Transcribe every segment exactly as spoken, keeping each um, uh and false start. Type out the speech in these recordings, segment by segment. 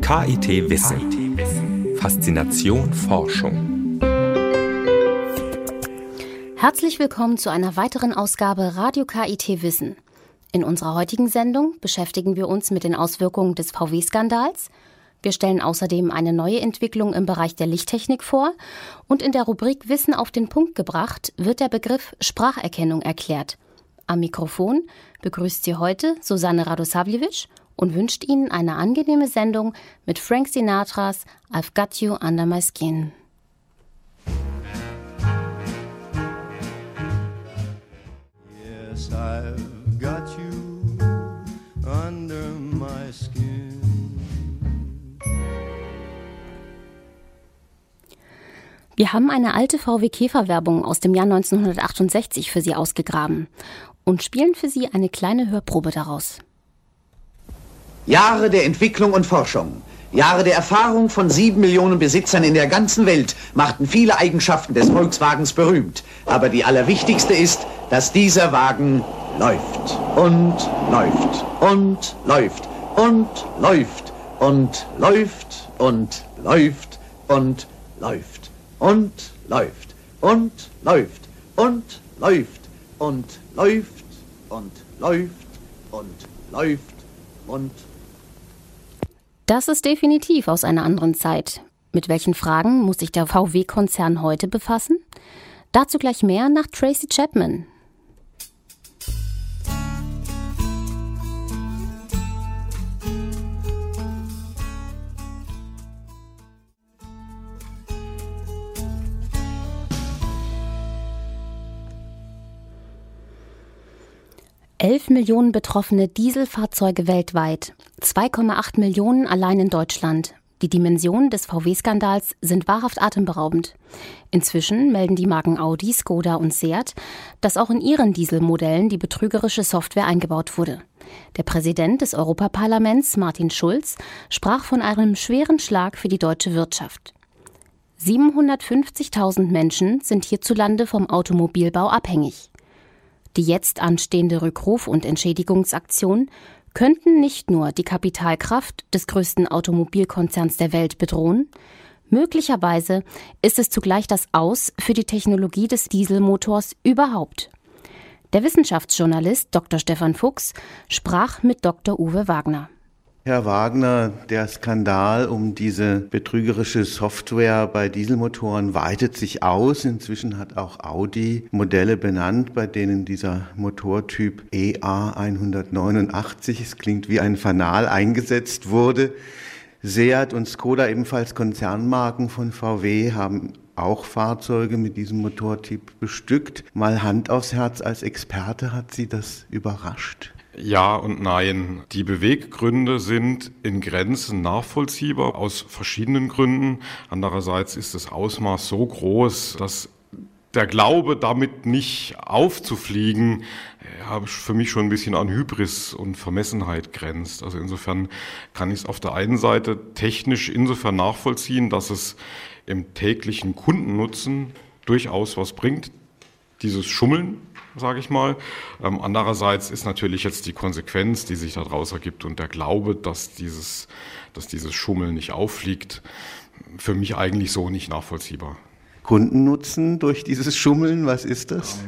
K I T Wissen. Faszination Forschung. Herzlich willkommen zu einer weiteren Ausgabe Radio K I T Wissen. In unserer heutigen Sendung beschäftigen wir uns mit den Auswirkungen des V W-Skandals. Wir stellen außerdem eine neue Entwicklung im Bereich der Lichttechnik vor. Und in der Rubrik Wissen auf den Punkt gebracht wird der Begriff Spracherkennung erklärt. Am Mikrofon begrüßt Sie heute Susanne Radosavljevic und wünscht Ihnen eine angenehme Sendung mit Frank Sinatras I've Got You Under My Skin. Yes, I've got you under my skin. Wir haben eine alte V W-Käfer-Werbung aus dem Jahr neunzehnhundertachtundsechzig für Sie ausgegraben und spielen für Sie eine kleine Hörprobe daraus. Jahre der Entwicklung und Forschung, Jahre der Erfahrung von sieben Millionen Besitzern in der ganzen Welt machten viele Eigenschaften des Volkswagens berühmt. Aber die allerwichtigste ist, dass dieser Wagen läuft und läuft und läuft und läuft und läuft und läuft und läuft und läuft und läuft und läuft und läuft und läuft und läuft und das ist definitiv aus einer anderen Zeit. Mit welchen Fragen muss sich der V W-Konzern heute befassen? Dazu gleich mehr nach Tracy Chapman. elf Millionen betroffene Dieselfahrzeuge weltweit, zwei Komma acht Millionen allein in Deutschland. Die Dimensionen des V W-Skandals sind wahrhaft atemberaubend. Inzwischen melden die Marken Audi, Skoda und Seat, dass auch in ihren Dieselmodellen die betrügerische Software eingebaut wurde. Der Präsident des Europaparlaments, Martin Schulz, sprach von einem schweren Schlag für die deutsche Wirtschaft. siebenhundertfünfzigtausend Menschen sind hierzulande vom Automobilbau abhängig. Die jetzt anstehende Rückruf- und Entschädigungsaktion könnten nicht nur die Kapitalkraft des größten Automobilkonzerns der Welt bedrohen, möglicherweise ist es zugleich das Aus für die Technologie des Dieselmotors überhaupt. Der Wissenschaftsjournalist Doktor Stefan Fuchs sprach mit Doktor Uwe Wagner. Herr Wagner, der Skandal um diese betrügerische Software bei Dieselmotoren weitet sich aus. Inzwischen hat auch Audi Modelle benannt, bei denen dieser Motortyp E A hundertneunundachtzig, es klingt wie ein Fanal, eingesetzt wurde. Seat und Skoda, ebenfalls Konzernmarken von V W, haben auch Fahrzeuge mit diesem Motortyp bestückt. Mal Hand aufs Herz, als Experte hat Sie das überrascht? Ja und nein. Die Beweggründe sind in Grenzen nachvollziehbar aus verschiedenen Gründen. Andererseits ist das Ausmaß so groß, dass der Glaube, damit nicht aufzufliegen, ja, für mich schon ein bisschen an Hybris und Vermessenheit grenzt. Also insofern kann ich es auf der einen Seite technisch insofern nachvollziehen, dass es im täglichen Kundennutzen durchaus was bringt, dieses Schummeln, sage ich mal. Ähm, andererseits ist natürlich jetzt die Konsequenz, die sich daraus ergibt und der Glaube, dass dieses, dass dieses Schummeln nicht auffliegt, für mich eigentlich so nicht nachvollziehbar. Kundennutzen durch dieses Schummeln, was ist das?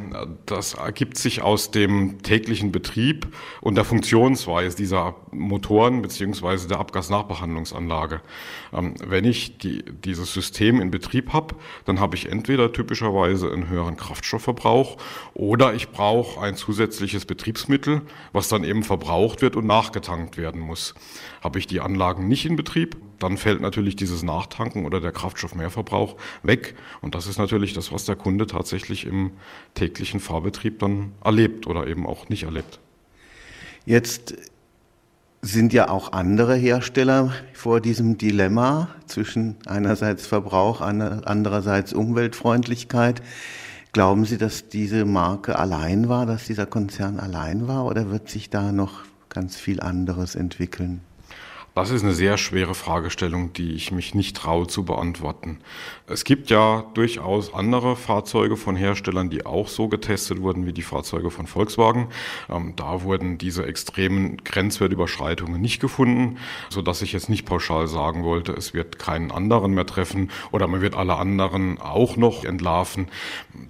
Das ergibt sich aus dem täglichen Betrieb und der Funktionsweise dieser Motoren bzw. der Abgasnachbehandlungsanlage. Wenn ich die, dieses System in Betrieb habe, dann habe ich entweder typischerweise einen höheren Kraftstoffverbrauch oder ich brauche ein zusätzliches Betriebsmittel, was dann eben verbraucht wird und nachgetankt werden muss. Habe ich die Anlagen nicht in Betrieb, dann fällt natürlich dieses Nachtanken oder der Kraftstoffmehrverbrauch weg. Und das ist natürlich das, was der Kunde tatsächlich im täglichen Fahrbetrieb dann erlebt oder eben auch nicht erlebt. Jetzt sind ja auch andere Hersteller vor diesem Dilemma zwischen einerseits Verbrauch, andererseits Umweltfreundlichkeit. Glauben Sie, dass diese Marke allein war, dass dieser Konzern allein war, oder wird sich da noch ganz viel anderes entwickeln? Das ist eine sehr schwere Fragestellung, die ich mich nicht traue zu beantworten. Es gibt ja durchaus andere Fahrzeuge von Herstellern, die auch so getestet wurden wie die Fahrzeuge von Volkswagen. Ähm, da wurden diese extremen Grenzwertüberschreitungen nicht gefunden, sodass ich jetzt nicht pauschal sagen wollte, es wird keinen anderen mehr treffen oder man wird alle anderen auch noch entlarven.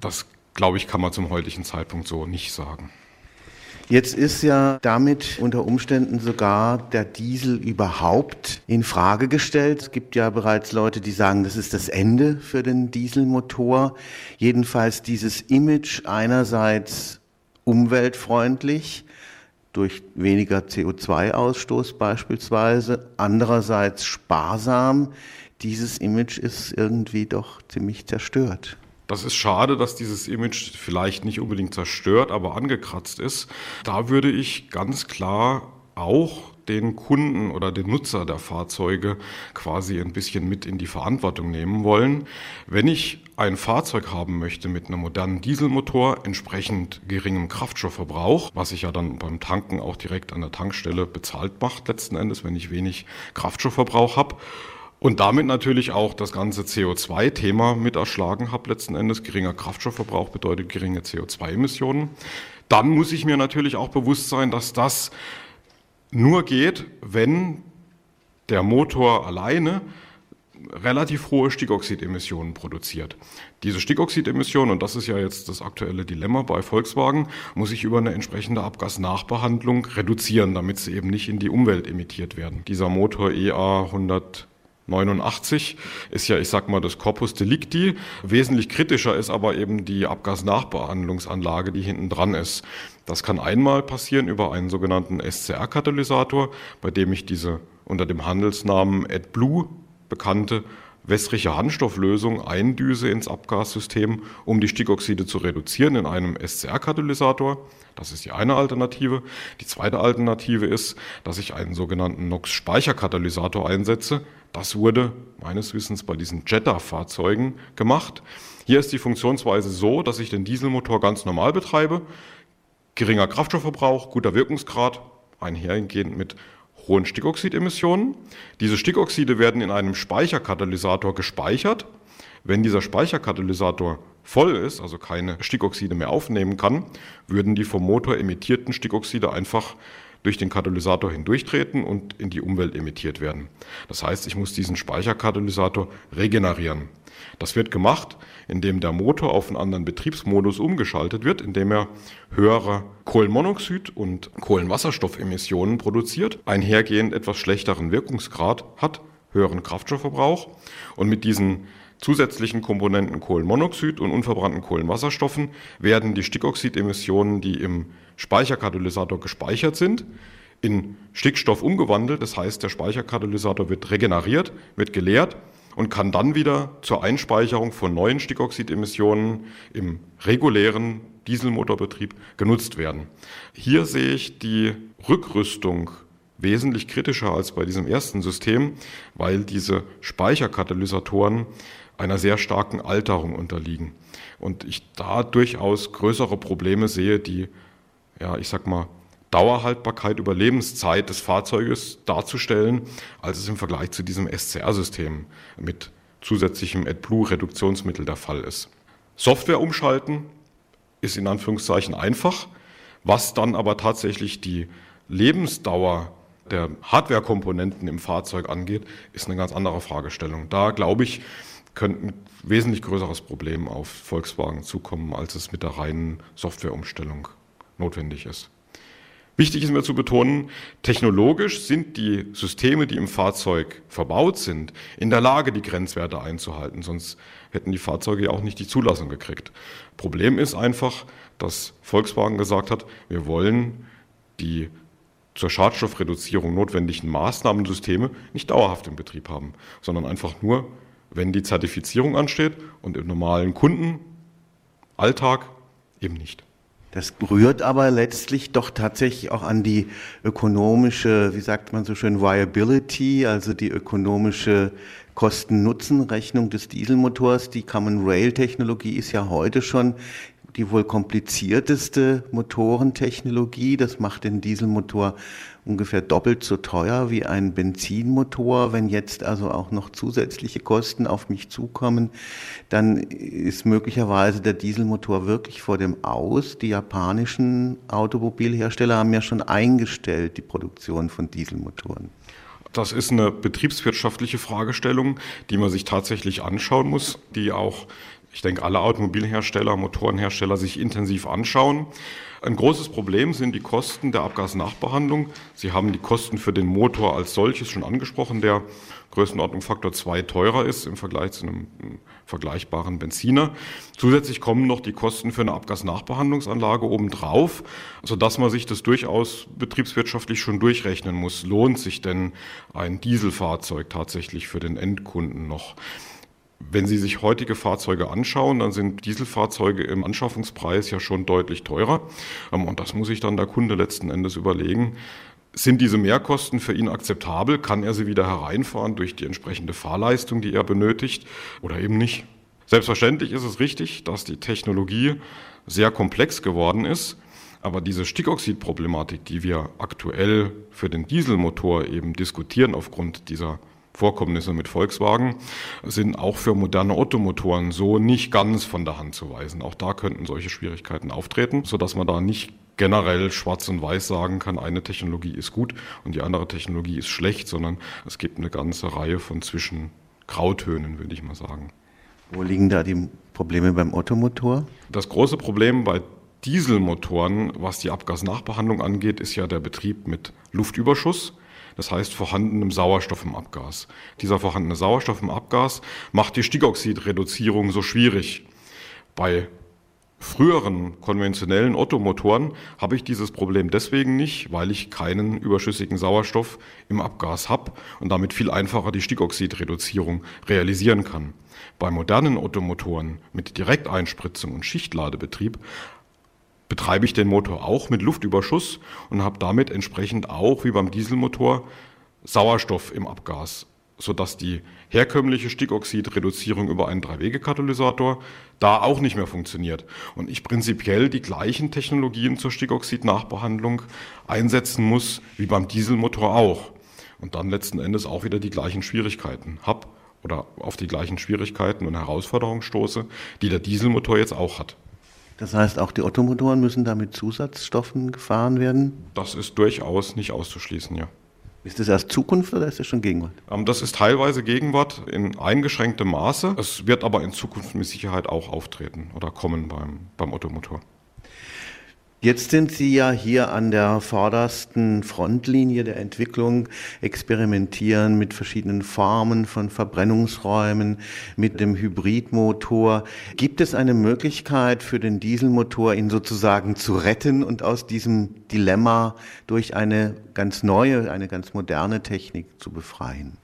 Das, glaube ich, kann man zum heutigen Zeitpunkt so nicht sagen. Jetzt ist ja damit unter Umständen sogar der Diesel überhaupt in Frage gestellt. Es gibt ja bereits Leute, die sagen, das ist das Ende für den Dieselmotor. Jedenfalls dieses Image einerseits umweltfreundlich durch weniger C O zwei Ausstoß beispielsweise, andererseits sparsam. Dieses Image ist irgendwie doch ziemlich zerstört. Das ist schade, dass dieses Image vielleicht nicht unbedingt zerstört, aber angekratzt ist. Da würde ich ganz klar auch den Kunden oder den Nutzer der Fahrzeuge quasi ein bisschen mit in die Verantwortung nehmen wollen. Wenn ich ein Fahrzeug haben möchte mit einem modernen Dieselmotor, entsprechend geringem Kraftstoffverbrauch, was sich ja dann beim Tanken auch direkt an der Tankstelle bezahlt macht letzten Endes, wenn ich wenig Kraftstoffverbrauch habe, und damit natürlich auch das ganze C O zwei Thema mit erschlagen habe letzten Endes. Geringer Kraftstoffverbrauch bedeutet geringe C O zwei Emissionen. Dann muss ich mir natürlich auch bewusst sein, dass das nur geht, wenn der Motor alleine relativ hohe Stickoxidemissionen produziert. Diese Stickoxidemissionen, und das ist ja jetzt das aktuelle Dilemma bei Volkswagen, muss ich über eine entsprechende Abgasnachbehandlung reduzieren, damit sie eben nicht in die Umwelt emittiert werden. Dieser Motor E A hundertneunundachtzig ist ja, ich sag mal, das Corpus Delicti. Wesentlich kritischer ist aber eben die Abgasnachbehandlungsanlage, die hinten dran ist. Das kann einmal passieren über einen sogenannten S C R Katalysator, bei dem ich diese unter dem Handelsnamen AdBlue bekannte wässrige Harnstofflösung eindüse ins Abgassystem, um die Stickoxide zu reduzieren in einem S C R Katalysator. Das ist die eine Alternative. Die zweite Alternative ist, dass ich einen sogenannten NOx-Speicherkatalysator einsetze. Das wurde meines Wissens bei diesen Jetta-Fahrzeugen gemacht. Hier ist die Funktionsweise so, dass ich den Dieselmotor ganz normal betreibe. Geringer Kraftstoffverbrauch, guter Wirkungsgrad, einhergehend mit hohen Stickoxidemissionen. Diese Stickoxide werden in einem Speicherkatalysator gespeichert. Wenn dieser Speicherkatalysator voll ist, also keine Stickoxide mehr aufnehmen kann, würden die vom Motor emittierten Stickoxide einfach durch den Katalysator hindurchtreten und in die Umwelt emittiert werden. Das heißt, ich muss diesen Speicherkatalysator regenerieren. Das wird gemacht, indem der Motor auf einen anderen Betriebsmodus umgeschaltet wird, indem er höhere Kohlenmonoxid- und Kohlenwasserstoffemissionen produziert, einhergehend etwas schlechteren Wirkungsgrad hat, höheren Kraftstoffverbrauch, und mit diesen zusätzlichen Komponenten Kohlenmonoxid und unverbrannten Kohlenwasserstoffen werden die Stickoxidemissionen, die im Speicherkatalysator gespeichert sind, in Stickstoff umgewandelt. Das heißt, der Speicherkatalysator wird regeneriert, wird geleert und kann dann wieder zur Einspeicherung von neuen Stickoxidemissionen im regulären Dieselmotorbetrieb genutzt werden. Hier sehe ich die Rückrüstung wesentlich kritischer als bei diesem ersten System, weil diese Speicherkatalysatoren einer sehr starken Alterung unterliegen. Und ich da durchaus größere Probleme sehe, die, ja, ich sag mal, Dauerhaltbarkeit, Überlebenszeit des Fahrzeuges darzustellen, als es im Vergleich zu diesem S C R System mit zusätzlichem AdBlue-Reduktionsmittel der Fall ist. Software umschalten ist in Anführungszeichen einfach, was dann aber tatsächlich die Lebensdauer der Hardware-Komponenten im Fahrzeug angeht, ist eine ganz andere Fragestellung. Da, glaube ich, könnte ein wesentlich größeres Problem auf Volkswagen zukommen, als es mit der reinen Softwareumstellung notwendig ist. Wichtig ist mir zu betonen, technologisch sind die Systeme, die im Fahrzeug verbaut sind, in der Lage, die Grenzwerte einzuhalten. Sonst hätten die Fahrzeuge ja auch nicht die Zulassung gekriegt. Problem ist einfach, dass Volkswagen gesagt hat, wir wollen die zur Schadstoffreduzierung notwendigen Maßnahmensysteme nicht dauerhaft im Betrieb haben, sondern einfach nur, wenn die Zertifizierung ansteht, und im normalen Kundenalltag eben nicht. Das rührt aber letztlich doch tatsächlich auch an die ökonomische, wie sagt man so schön, Viability, also die ökonomische Kosten-Nutzen-Rechnung des Dieselmotors. Die Common-Rail-Technologie ist ja heute schon die wohl komplizierteste Motorentechnologie. Das macht den Dieselmotor ungefähr doppelt so teuer wie ein Benzinmotor. Wenn jetzt also auch noch zusätzliche Kosten auf mich zukommen, dann ist möglicherweise der Dieselmotor wirklich vor dem Aus. Die japanischen Automobilhersteller haben ja schon eingestellt die Produktion von Dieselmotoren. Das ist eine betriebswirtschaftliche Fragestellung, die man sich tatsächlich anschauen muss, die auch, ich denke, alle Automobilhersteller, Motorenhersteller sich intensiv anschauen. Ein großes Problem sind die Kosten der Abgasnachbehandlung. Sie haben die Kosten für den Motor als solches schon angesprochen, der Größenordnung Faktor zwei teurer ist im Vergleich zu einem vergleichbaren Benziner. Zusätzlich kommen noch die Kosten für eine Abgasnachbehandlungsanlage obendrauf, sodass man sich das durchaus betriebswirtschaftlich schon durchrechnen muss. Lohnt sich denn ein Dieselfahrzeug tatsächlich für den Endkunden noch? Wenn Sie sich heutige Fahrzeuge anschauen, dann sind Dieselfahrzeuge im Anschaffungspreis ja schon deutlich teurer. Und das muss sich dann der Kunde letzten Endes überlegen. Sind diese Mehrkosten für ihn akzeptabel? Kann er sie wieder hereinfahren durch die entsprechende Fahrleistung, die er benötigt, oder eben nicht? Selbstverständlich ist es richtig, dass die Technologie sehr komplex geworden ist. Aber diese Stickoxidproblematik, die wir aktuell für den Dieselmotor eben diskutieren aufgrund dieser Vorkommnisse mit Volkswagen, sind auch für moderne Ottomotoren so nicht ganz von der Hand zu weisen. Auch da könnten solche Schwierigkeiten auftreten, sodass man da nicht generell schwarz und weiß sagen kann, eine Technologie ist gut und die andere Technologie ist schlecht, sondern es gibt eine ganze Reihe von Zwischengrautönen, würde ich mal sagen. Wo liegen da die Probleme beim Ottomotor? Das große Problem bei Dieselmotoren, was die Abgasnachbehandlung angeht, ist ja der Betrieb mit Luftüberschuss. Das heißt, vorhandenem Sauerstoff im Abgas. Dieser vorhandene Sauerstoff im Abgas macht die Stickoxidreduzierung so schwierig. Bei früheren konventionellen Ottomotoren habe ich dieses Problem deswegen nicht, weil ich keinen überschüssigen Sauerstoff im Abgas habe und damit viel einfacher die Stickoxidreduzierung realisieren kann. Bei modernen Ottomotoren mit Direkteinspritzung und Schichtladebetrieb betreibe ich den Motor auch mit Luftüberschuss und habe damit entsprechend auch, wie beim Dieselmotor, Sauerstoff im Abgas, sodass die herkömmliche Stickoxidreduzierung über einen Drei-Wege-Katalysator da auch nicht mehr funktioniert. Und ich prinzipiell die gleichen Technologien zur Stickoxidnachbehandlung einsetzen muss, wie beim Dieselmotor auch. Und dann letzten Endes auch wieder die gleichen Schwierigkeiten habe oder auf die gleichen Schwierigkeiten und Herausforderungen stoße, die der Dieselmotor jetzt auch hat. Das heißt, auch die Ottomotoren müssen da mit Zusatzstoffen gefahren werden? Das ist durchaus nicht auszuschließen, ja. Ist das erst Zukunft oder ist das schon Gegenwart? Das ist teilweise Gegenwart in eingeschränktem Maße. Es wird aber in Zukunft mit Sicherheit auch auftreten oder kommen beim, beim Ottomotor. Jetzt sind Sie ja hier an der vordersten Frontlinie der Entwicklung, experimentieren mit verschiedenen Formen von Verbrennungsräumen, mit dem Hybridmotor. Gibt es eine Möglichkeit für den Dieselmotor, ihn sozusagen zu retten und aus diesem Dilemma durch eine ganz neue, eine ganz moderne Technik zu befreien?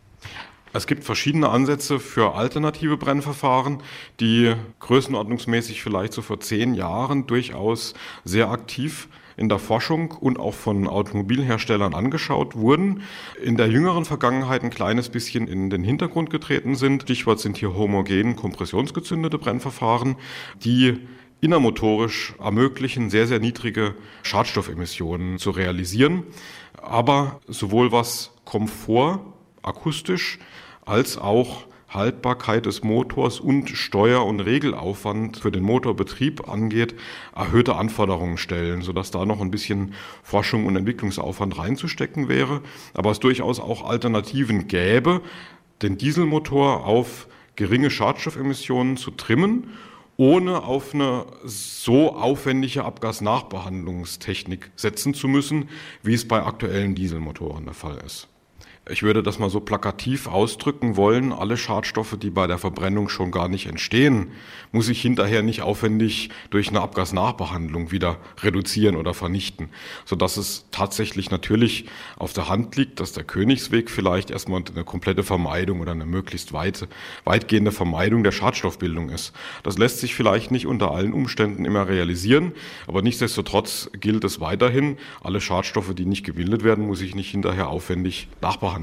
Es gibt verschiedene Ansätze für alternative Brennverfahren, die größenordnungsmäßig vielleicht so vor zehn Jahren durchaus sehr aktiv in der Forschung und auch von Automobilherstellern angeschaut wurden, in der jüngeren Vergangenheit ein kleines bisschen in den Hintergrund getreten sind. Stichwort sind hier homogen kompressionsgezündete Brennverfahren, die innermotorisch ermöglichen, sehr, sehr niedrige Schadstoffemissionen zu realisieren. Aber sowohl was Komfort, akustisch, als auch Haltbarkeit des Motors und Steuer- und Regelaufwand für den Motorbetrieb angeht, erhöhte Anforderungen stellen, sodass da noch ein bisschen Forschung und Entwicklungsaufwand reinzustecken wäre. Aber es durchaus auch Alternativen gäbe, den Dieselmotor auf geringe Schadstoffemissionen zu trimmen, ohne auf eine so aufwendige Abgasnachbehandlungstechnik setzen zu müssen, wie es bei aktuellen Dieselmotoren der Fall ist. Ich würde das mal so plakativ ausdrücken wollen, alle Schadstoffe, die bei der Verbrennung schon gar nicht entstehen, muss ich hinterher nicht aufwendig durch eine Abgasnachbehandlung wieder reduzieren oder vernichten, sodass es tatsächlich natürlich auf der Hand liegt, dass der Königsweg vielleicht erstmal eine komplette Vermeidung oder eine möglichst weite, weitgehende Vermeidung der Schadstoffbildung ist. Das lässt sich vielleicht nicht unter allen Umständen immer realisieren, aber nichtsdestotrotz gilt es weiterhin, alle Schadstoffe, die nicht gebildet werden, muss ich nicht hinterher aufwendig nachbehandeln.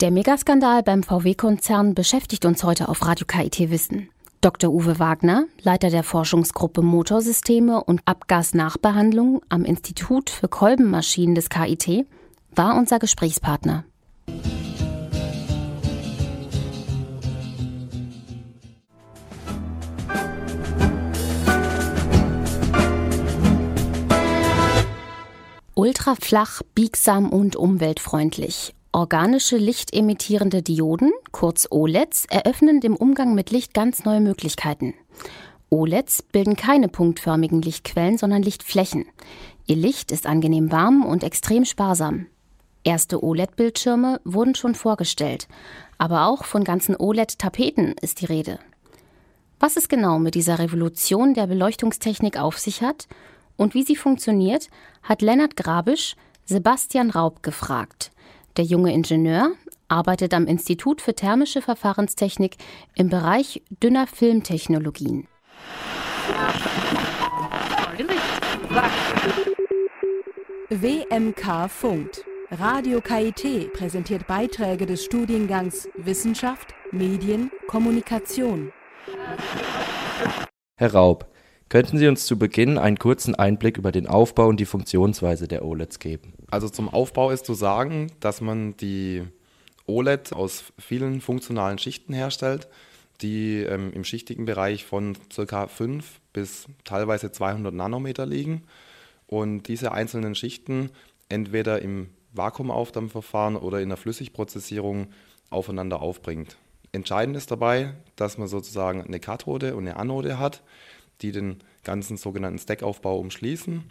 Der Megaskandal beim V W-Konzern beschäftigt uns heute auf Radio K I T Wissen. Doktor Uwe Wagner, Leiter der Forschungsgruppe Motorsysteme und Abgasnachbehandlung am Institut für Kolbenmaschinen des K I T, war unser Gesprächspartner. Ultraflach, biegsam und umweltfreundlich. Organische lichtemittierende Dioden, kurz O L E Ds, eröffnen dem Umgang mit Licht ganz neue Möglichkeiten. O L E Ds bilden keine punktförmigen Lichtquellen, sondern Lichtflächen. Ihr Licht ist angenehm warm und extrem sparsam. Erste O L E D-Bildschirme wurden schon vorgestellt, aber auch von ganzen O L E D-Tapeten ist die Rede. Was es genau mit dieser Revolution der Beleuchtungstechnik auf sich hat und wie sie funktioniert, hat Lennart Grabisch Sebastian Raub gefragt. Der junge Ingenieur arbeitet am Institut für thermische Verfahrenstechnik im Bereich dünner Filmtechnologien. W M K funkt. Radio K I T präsentiert Beiträge des Studiengangs Wissenschaft, Medien, Kommunikation. Herr Raub, könnten Sie uns zu Beginn einen kurzen Einblick über den Aufbau und die Funktionsweise der O L E Ds geben? Also zum Aufbau ist zu sagen, dass man die O L E D aus vielen funktionalen Schichten herstellt, die ähm, im schichtigen Bereich von ca. fünf bis teilweise zweihundert Nanometer liegen. Und diese einzelnen Schichten entweder im Vakuumaufdampfverfahren oder in der Flüssigprozessierung aufeinander aufbringt. Entscheidend ist dabei, dass man sozusagen eine Kathode und eine Anode hat, die den ganzen sogenannten Stackaufbau umschließen,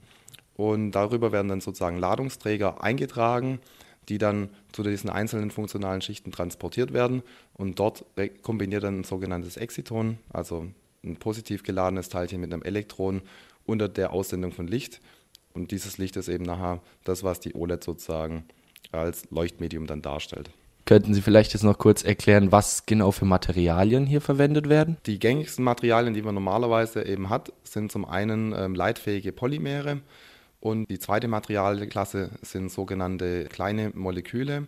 und darüber werden dann sozusagen Ladungsträger eingetragen, die dann zu diesen einzelnen funktionalen Schichten transportiert werden, und dort kombiniert dann ein sogenanntes Exciton, also ein positiv geladenes Teilchen mit einem Elektron unter der Aussendung von Licht, und dieses Licht ist eben nachher das, was die O L E D sozusagen als Leuchtmedium dann darstellt. Könnten Sie vielleicht jetzt noch kurz erklären, was genau für Materialien hier verwendet werden? Die gängigsten Materialien, die man normalerweise eben hat, sind zum einen ähm, leitfähige Polymere, und die zweite Materialklasse sind sogenannte kleine Moleküle.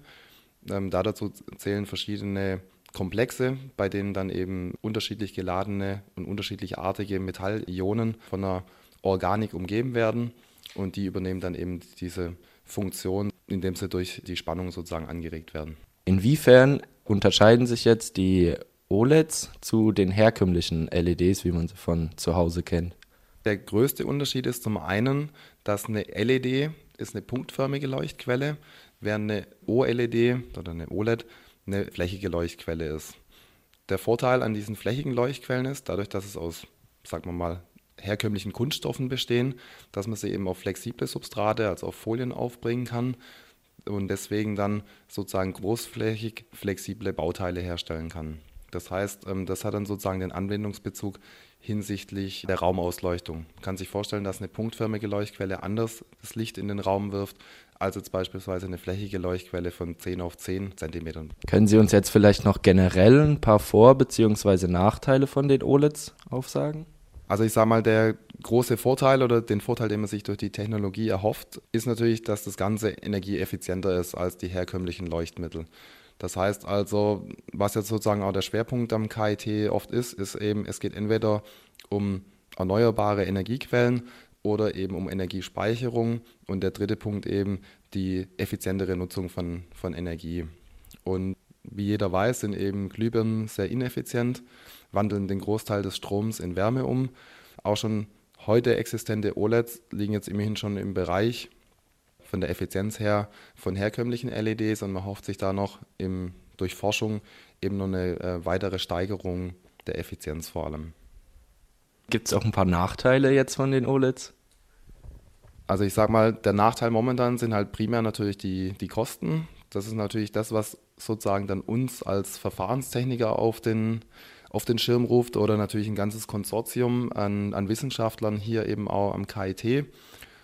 Ähm, da dazu zählen verschiedene Komplexe, bei denen dann eben unterschiedlich geladene und unterschiedlich artige Metallionen von einer Organik umgeben werden, und die übernehmen dann eben diese Funktion, indem sie durch die Spannung sozusagen angeregt werden. Inwiefern unterscheiden sich jetzt die O L E Ds zu den herkömmlichen L E Ds, wie man sie von zu Hause kennt? Der größte Unterschied ist zum einen, dass eine L E D ist eine punktförmige Leuchtquelle, während eine O L E D oder eine O L E D eine flächige Leuchtquelle ist. Der Vorteil an diesen flächigen Leuchtquellen ist, dadurch, dass es aus, sagen wir mal, herkömmlichen Kunststoffen bestehen, dass man sie eben auf flexible Substrate, also auf Folien aufbringen kann, und deswegen dann sozusagen großflächig flexible Bauteile herstellen kann. Das heißt, das hat dann sozusagen den Anwendungsbezug hinsichtlich der Raumausleuchtung. Man kann sich vorstellen, dass eine punktförmige Leuchtquelle anders das Licht in den Raum wirft, als jetzt beispielsweise eine flächige Leuchtquelle von zehn auf zehn Zentimetern. Können Sie uns jetzt vielleicht noch generell ein paar Vor- bzw. Nachteile von den O L E Ds aufsagen? Also ich sage mal, der große Vorteil oder den Vorteil, den man sich durch die Technologie erhofft, ist natürlich, dass das Ganze energieeffizienter ist als die herkömmlichen Leuchtmittel. Das heißt also, was jetzt sozusagen auch der Schwerpunkt am K I T oft ist, ist eben, es geht entweder um erneuerbare Energiequellen oder eben um Energiespeicherung, und der dritte Punkt eben die effizientere Nutzung von, von Energie. Und wie jeder weiß, sind eben Glühbirnen sehr ineffizient, wandeln den Großteil des Stroms in Wärme um. Auch schon heute existente O L E Ds liegen jetzt immerhin schon im Bereich von der Effizienz her von herkömmlichen L E Ds, und man hofft sich da noch im, durch Forschung eben noch eine äh, weitere Steigerung der Effizienz vor allem. Gibt es auch ein paar Nachteile jetzt von den O L E Ds? Also ich sag mal, der Nachteil momentan sind halt primär natürlich die, die Kosten. Das ist natürlich das, was sozusagen dann uns als Verfahrenstechniker auf den, auf den Schirm ruft, oder natürlich ein ganzes Konsortium an, an Wissenschaftlern hier eben auch am K I T.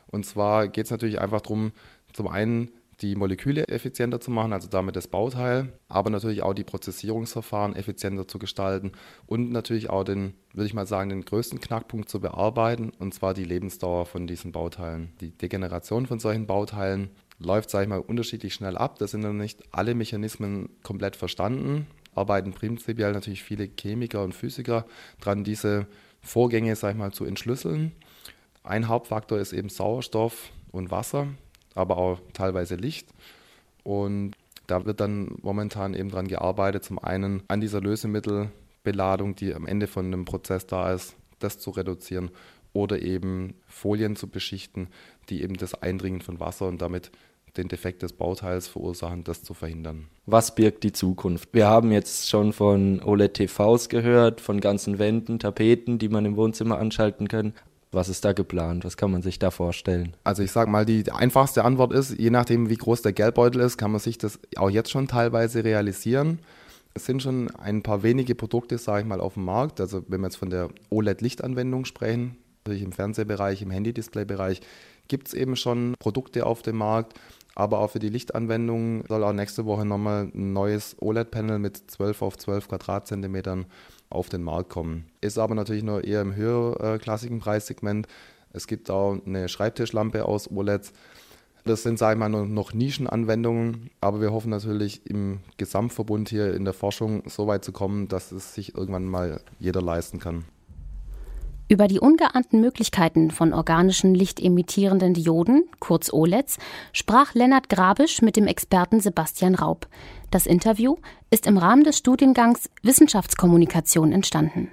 Und zwar geht es natürlich einfach darum, zum einen die Moleküle effizienter zu machen, also damit das Bauteil, aber natürlich auch die Prozessierungsverfahren effizienter zu gestalten und natürlich auch den, würde ich mal sagen, den größten Knackpunkt zu bearbeiten, und zwar die Lebensdauer von diesen Bauteilen. Die Degeneration von solchen Bauteilen läuft, sage ich mal, unterschiedlich schnell ab. Da sind noch nicht alle Mechanismen komplett verstanden. arbeiten prinzipiell natürlich viele Chemiker und Physiker dran, diese Vorgänge, sag ich mal, zu entschlüsseln. Ein Hauptfaktor ist eben Sauerstoff und Wasser, aber auch teilweise Licht. Und da wird dann momentan eben dran gearbeitet, zum einen an dieser Lösemittelbeladung, die am Ende von einem Prozess da ist, das zu reduzieren oder eben Folien zu beschichten, die eben das Eindringen von Wasser und damit den Defekt des Bauteils verursachen, das zu verhindern. Was birgt die Zukunft? Wir haben jetzt schon von O L E D-T Vs gehört, von ganzen Wänden, Tapeten, die man im Wohnzimmer anschalten kann. Was ist da geplant? Was kann man sich da vorstellen? Also ich sage mal, die einfachste Antwort ist, je nachdem wie groß der Geldbeutel ist, kann man sich das auch jetzt schon teilweise realisieren. Es sind schon ein paar wenige Produkte, sage ich mal, auf dem Markt. Also wenn wir jetzt von der O L E D-Lichtanwendung sprechen, natürlich im Fernsehbereich, im Handy-Display-Bereich, gibt es eben schon Produkte auf dem Markt. Aber auch für die Lichtanwendung soll auch nächste Woche nochmal ein neues O L E D-Panel mit zwölf auf zwölf Quadratzentimetern auf den Markt kommen. Ist aber natürlich nur eher im höherklassigen Preissegment. Es gibt auch eine Schreibtischlampe aus O L E Ds. Das sind, sage ich mal, noch Nischenanwendungen. Aber wir hoffen natürlich im Gesamtverbund hier in der Forschung so weit zu kommen, dass es sich irgendwann mal jeder leisten kann. Über die ungeahnten Möglichkeiten von organischen lichtemittierenden Dioden, kurz O L E Ds, sprach Lennart Grabisch mit dem Experten Sebastian Raub. Das Interview ist im Rahmen des Studiengangs Wissenschaftskommunikation entstanden.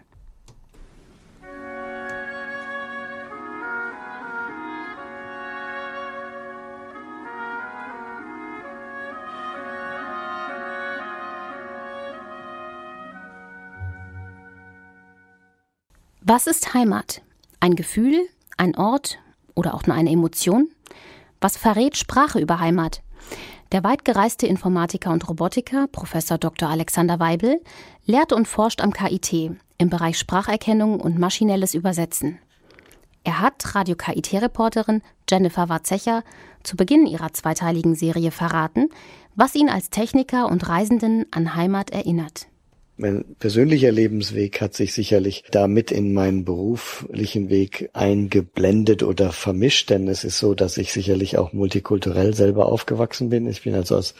Was ist Heimat? Ein Gefühl, ein Ort oder auch nur eine Emotion? Was verrät Sprache über Heimat? Der weitgereiste Informatiker und Robotiker, Professor Doktor Alexander Weibel, lehrt und forscht am K I T im Bereich Spracherkennung und maschinelles Übersetzen. Er hat Radio-K I T-Reporterin Jennifer Warzecher zu Beginn ihrer zweiteiligen Serie verraten, was ihn als Techniker und Reisenden an Heimat erinnert. Mein persönlicher Lebensweg hat sich sicherlich damit in meinen beruflichen Weg eingeblendet oder vermischt, denn es ist so, dass ich sicherlich auch multikulturell selber aufgewachsen bin. Ich bin also aus,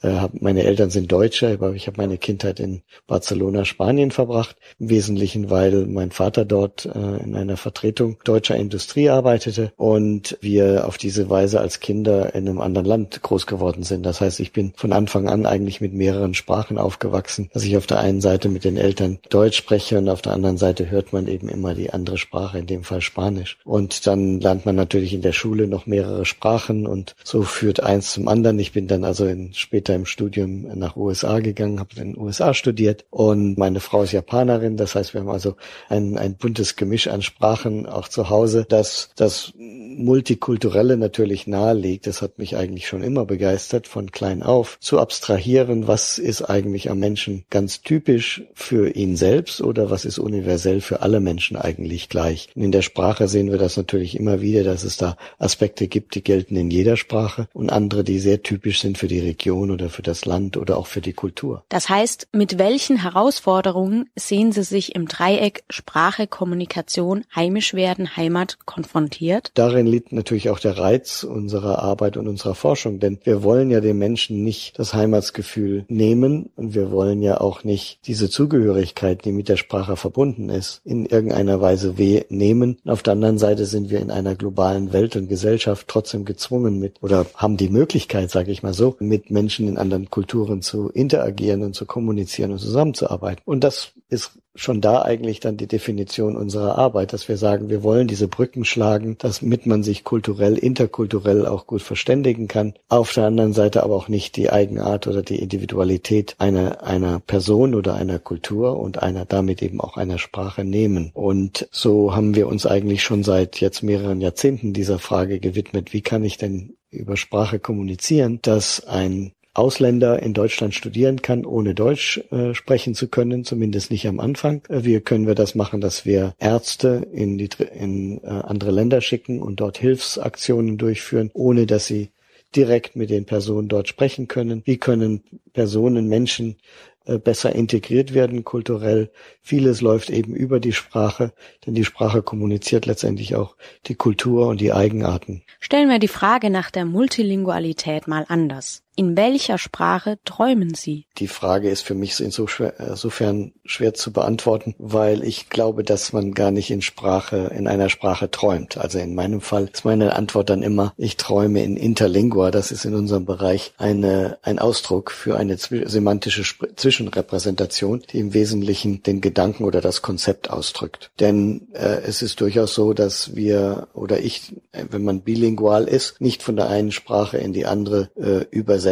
äh, meine Eltern sind Deutsche, aber ich habe meine Kindheit in Barcelona, Spanien verbracht, im Wesentlichen, weil mein Vater dort äh, in einer Vertretung deutscher Industrie arbeitete und wir auf diese Weise als Kinder in einem anderen Land groß geworden sind. Das heißt, ich bin von Anfang an eigentlich mit mehreren Sprachen aufgewachsen, dass ich auf der einen Seite mit den Eltern Deutsch spreche und auf der anderen Seite hört man eben immer die andere Sprache, in dem Fall Spanisch. Und dann lernt man natürlich in der Schule noch mehrere Sprachen und so führt eins zum anderen. Ich bin dann also in, später im Studium nach U S A gegangen, habe in den U S A studiert und meine Frau ist Japanerin. Das heißt, wir haben also ein, ein buntes Gemisch an Sprachen auch zu Hause, das das Multikulturelle natürlich nahelegt. Das hat mich eigentlich schon immer begeistert, von klein auf zu abstrahieren, was ist eigentlich am Menschen ganz typisch. typisch für ihn selbst oder was ist universell für alle Menschen eigentlich gleich. Und in der Sprache sehen wir das natürlich immer wieder, dass es da Aspekte gibt, die gelten in jeder Sprache und andere, die sehr typisch sind für die Region oder für das Land oder auch für die Kultur. Das heißt, mit welchen Herausforderungen sehen Sie sich im Dreieck Sprache, Kommunikation, Heimischwerden, Heimat konfrontiert? Darin liegt natürlich auch der Reiz unserer Arbeit und unserer Forschung, denn wir wollen ja den Menschen nicht das Heimatsgefühl nehmen und wir wollen ja auch nicht diese Zugehörigkeit, die mit der Sprache verbunden ist, in irgendeiner Weise weh nehmen. Auf der anderen Seite sind wir in einer globalen Welt und Gesellschaft trotzdem gezwungen mit oder haben die Möglichkeit, sage ich mal so, mit Menschen in anderen Kulturen zu interagieren und zu kommunizieren und zusammenzuarbeiten. Und das ist schon da eigentlich dann die Definition unserer Arbeit, dass wir sagen, wir wollen diese Brücken schlagen, damit man sich kulturell, interkulturell auch gut verständigen kann. Auf der anderen Seite aber auch nicht die Eigenart oder die Individualität einer, einer Person oder einer Kultur und einer damit eben auch einer Sprache nehmen. Und so haben wir uns eigentlich schon seit jetzt mehreren Jahrzehnten dieser Frage gewidmet, wie kann ich denn über Sprache kommunizieren, dass ein Ausländer in Deutschland studieren kann, ohne Deutsch äh, sprechen zu können, zumindest nicht am Anfang. Wie können wir das machen, dass wir Ärzte in, die, in äh, andere Länder schicken und dort Hilfsaktionen durchführen, ohne dass sie direkt mit den Personen dort sprechen können? Wie können Personen, Menschen äh, besser integriert werden kulturell? Vieles läuft eben über die Sprache, denn die Sprache kommuniziert letztendlich auch die Kultur und die Eigenarten. Stellen wir die Frage nach der Multilingualität mal anders. In welcher Sprache träumen Sie? Die Frage ist für mich insofern schwer zu beantworten, weil ich glaube, dass man gar nicht in Sprache, in einer Sprache träumt. Also in meinem Fall ist meine Antwort dann immer, ich träume in Interlingua. Das ist in unserem Bereich eine, ein Ausdruck für eine semantische Zwischenrepräsentation, die im Wesentlichen den Gedanken oder das Konzept ausdrückt. Denn äh, es ist durchaus so, dass wir oder ich, wenn man bilingual ist, nicht von der einen Sprache in die andere äh, übersetzt.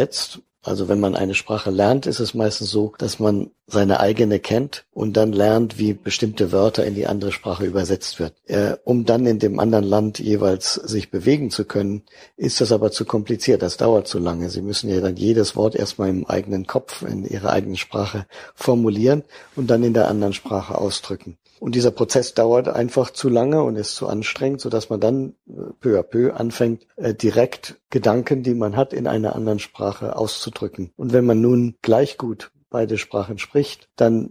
Also wenn man eine Sprache lernt, ist es meistens so, dass man seine eigene kennt und dann lernt, wie bestimmte Wörter in die andere Sprache übersetzt wird. Äh, um dann in dem anderen Land jeweils sich bewegen zu können, ist das aber zu kompliziert. Das dauert zu lange. Sie müssen ja dann jedes Wort erstmal im eigenen Kopf, in ihrer eigenen Sprache formulieren und dann in der anderen Sprache ausdrücken. Und dieser Prozess dauert einfach zu lange und ist zu anstrengend, sodass man dann peu à peu anfängt, direkt Gedanken, die man hat, in einer anderen Sprache auszudrücken. Und wenn man nun gleich gut beide Sprachen spricht, dann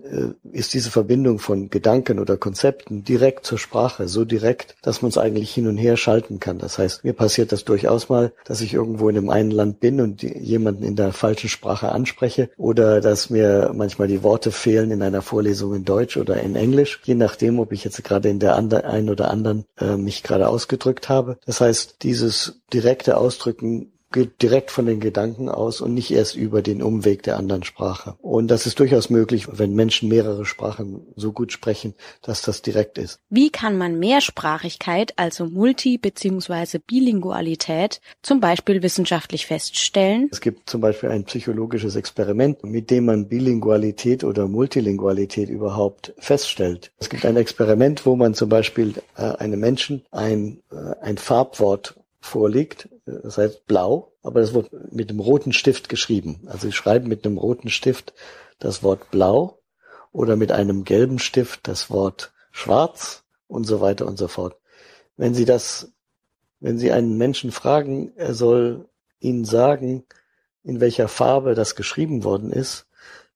ist diese Verbindung von Gedanken oder Konzepten direkt zur Sprache, so direkt, dass man es eigentlich hin und her schalten kann. Das heißt, mir passiert das durchaus mal, dass ich irgendwo in einem einen Land bin und jemanden in der falschen Sprache anspreche oder dass mir manchmal die Worte fehlen in einer Vorlesung in Deutsch oder in Englisch, je nachdem, ob ich jetzt gerade in der andre, einen oder anderen äh, mich gerade ausgedrückt habe. Das heißt, dieses direkte Ausdrücken geht direkt von den Gedanken aus und nicht erst über den Umweg der anderen Sprache. Und das ist durchaus möglich, wenn Menschen mehrere Sprachen so gut sprechen, dass das direkt ist. Wie kann man Mehrsprachigkeit, also Multi- bzw. Bilingualität, zum Beispiel wissenschaftlich feststellen? Es gibt zum Beispiel ein psychologisches Experiment, mit dem man Bilingualität oder Multilingualität überhaupt feststellt. Es gibt ein Experiment, wo man zum Beispiel äh, einem Menschen ein, äh, ein Farbwort vorliegt, das heißt blau, aber das wird mit einem roten Stift geschrieben. Also sie schreiben mit einem roten Stift das Wort blau oder mit einem gelben Stift das Wort schwarz und so weiter und so fort. Wenn sie das, wenn sie einen Menschen fragen, er soll ihnen sagen, in welcher Farbe das geschrieben worden ist,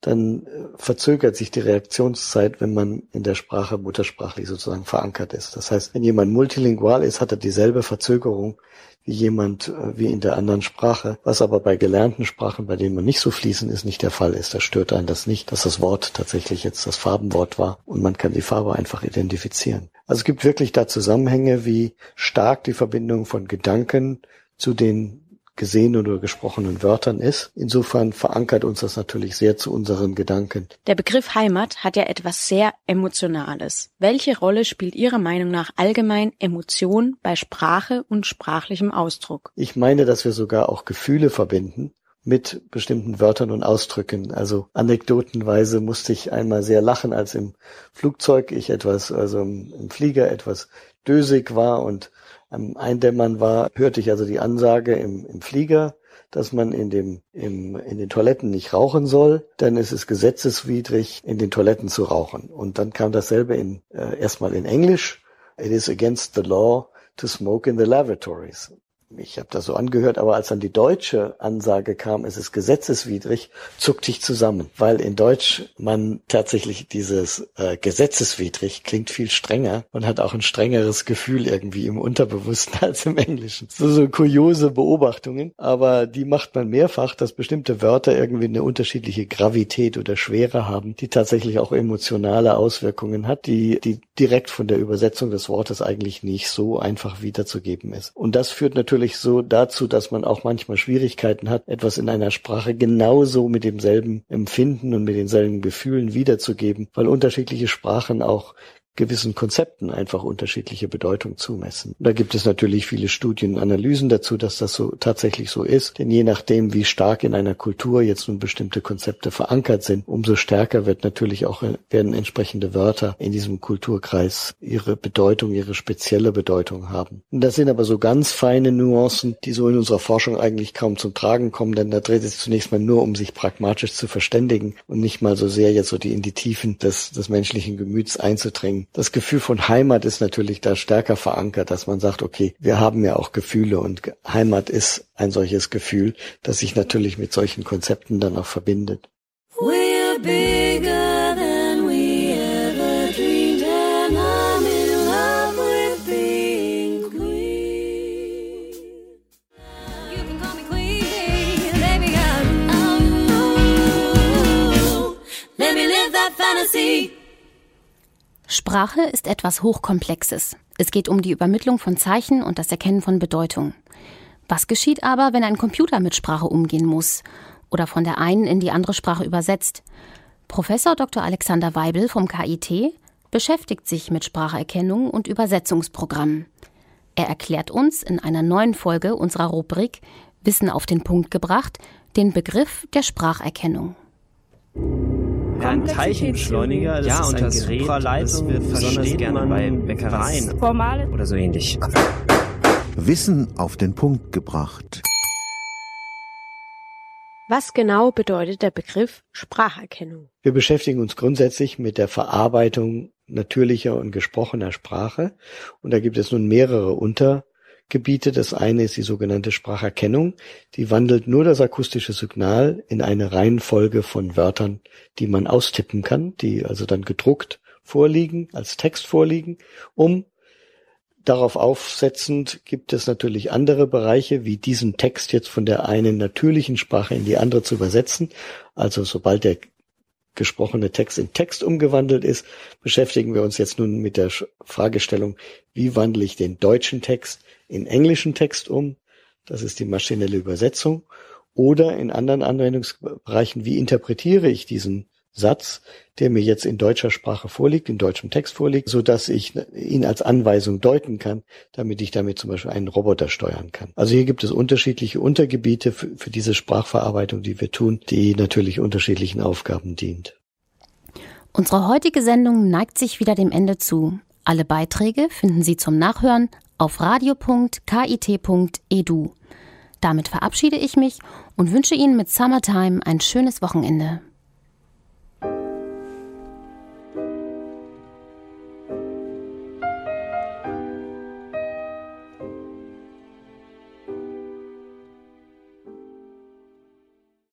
dann verzögert sich die Reaktionszeit, wenn man in der Sprache muttersprachlich sozusagen verankert ist. Das heißt, wenn jemand multilingual ist, hat er dieselbe Verzögerung wie jemand wie in der anderen Sprache, was aber bei gelernten Sprachen, bei denen man nicht so fließend ist, nicht der Fall ist. Da stört einen das nicht, dass das Wort tatsächlich jetzt das Farbenwort war und man kann die Farbe einfach identifizieren. Also es gibt wirklich da Zusammenhänge, wie stark die Verbindung von Gedanken zu den gesehenen oder gesprochenen Wörtern ist. Insofern verankert uns das natürlich sehr zu unseren Gedanken. Der Begriff Heimat hat ja etwas sehr Emotionales. Welche Rolle spielt Ihrer Meinung nach allgemein Emotion bei Sprache und sprachlichem Ausdruck? Ich meine, dass wir sogar auch Gefühle verbinden mit bestimmten Wörtern und Ausdrücken. Also anekdotenweise musste ich einmal sehr lachen, als im Flugzeug ich etwas, also im Flieger etwas dösig war und am Eindämmern war, hörte ich also die Ansage im, im Flieger, dass man in, dem, im, in den Toiletten nicht rauchen soll, dann ist es gesetzeswidrig, in den Toiletten zu rauchen. Und dann kam dasselbe in, äh, erstmal in Englisch. It is against the law to smoke in the lavatories. Ich habe das so angehört, aber als dann die deutsche Ansage kam, es ist gesetzeswidrig, zuckte ich zusammen, weil in Deutsch man tatsächlich dieses äh, gesetzeswidrig klingt viel strenger und hat auch ein strengeres Gefühl irgendwie im Unterbewussten als im Englischen. So, so kuriose Beobachtungen, aber die macht man mehrfach, dass bestimmte Wörter irgendwie eine unterschiedliche Gravität oder Schwere haben, die tatsächlich auch emotionale Auswirkungen hat, die, die direkt von der Übersetzung des Wortes eigentlich nicht so einfach wiederzugeben ist. Und das führt natürlich so dazu, dass man auch manchmal Schwierigkeiten hat, etwas in einer Sprache genauso mit demselben Empfinden und mit denselben Gefühlen wiederzugeben, weil unterschiedliche Sprachen auch gewissen Konzepten einfach unterschiedliche Bedeutung zumessen. Da gibt es natürlich viele Studien und Analysen dazu, dass das so tatsächlich so ist, denn je nachdem, wie stark in einer Kultur jetzt nun bestimmte Konzepte verankert sind, umso stärker wird natürlich auch, werden entsprechende Wörter in diesem Kulturkreis ihre Bedeutung, ihre spezielle Bedeutung haben. Und das sind aber so ganz feine Nuancen, die so in unserer Forschung eigentlich kaum zum Tragen kommen, denn da dreht es zunächst mal nur um sich pragmatisch zu verständigen und nicht mal so sehr jetzt so die in die Tiefen des, des menschlichen Gemüts einzudringen. Das Gefühl von Heimat ist natürlich da stärker verankert, dass man sagt, okay, wir haben ja auch Gefühle und Heimat ist ein solches Gefühl, das sich natürlich mit solchen Konzepten dann auch verbindet. We're bigger than we ever dreamed and I'm in love with being queen. You can call me queen, baby girl. Fantasy. Sprache ist etwas Hochkomplexes. Es geht um die Übermittlung von Zeichen und das Erkennen von Bedeutung. Was geschieht aber, wenn ein Computer mit Sprache umgehen muss oder von der einen in die andere Sprache übersetzt? Professor Doktor Alexander Weibel vom K I T beschäftigt sich mit Spracherkennung und Übersetzungsprogrammen. Er erklärt uns in einer neuen Folge unserer Rubrik Wissen auf den Punkt gebracht den Begriff der Spracherkennung. Ein Teilchenbeschleuniger, das ja, ist und ein das Gerät, Supraleitung, das wird besonders gerne bei Bäckereien Formale. Oder so ähnlich. Wissen auf den Punkt gebracht. Was genau bedeutet der Begriff Spracherkennung? Wir beschäftigen uns grundsätzlich mit der Verarbeitung natürlicher und gesprochener Sprache. Und da gibt es nun mehrere Untergebiete. Das eine ist die sogenannte Spracherkennung. Die wandelt nur das akustische Signal in eine Reihenfolge von Wörtern, die man austippen kann, die also dann gedruckt vorliegen, als Text vorliegen, um darauf aufsetzend gibt es natürlich andere Bereiche, wie diesen Text jetzt von der einen natürlichen Sprache in die andere zu übersetzen. Also sobald der gesprochene Text in Text umgewandelt ist, beschäftigen wir uns jetzt nun mit der Fragestellung, wie wandle ich den deutschen Text in englischen Text um? Das ist die maschinelle Übersetzung. Oder in anderen Anwendungsbereichen, wie interpretiere ich diesen Satz, der mir jetzt in deutscher Sprache vorliegt, in deutschem Text vorliegt, so dass ich ihn als Anweisung deuten kann, damit ich damit zum Beispiel einen Roboter steuern kann. Also hier gibt es unterschiedliche Untergebiete für, für diese Sprachverarbeitung, die wir tun, die natürlich unterschiedlichen Aufgaben dient. Unsere heutige Sendung neigt sich wieder dem Ende zu. Alle Beiträge finden Sie zum Nachhören auf radio punkt k i t punkt e d u. Damit verabschiede ich mich und wünsche Ihnen mit Summertime ein schönes Wochenende.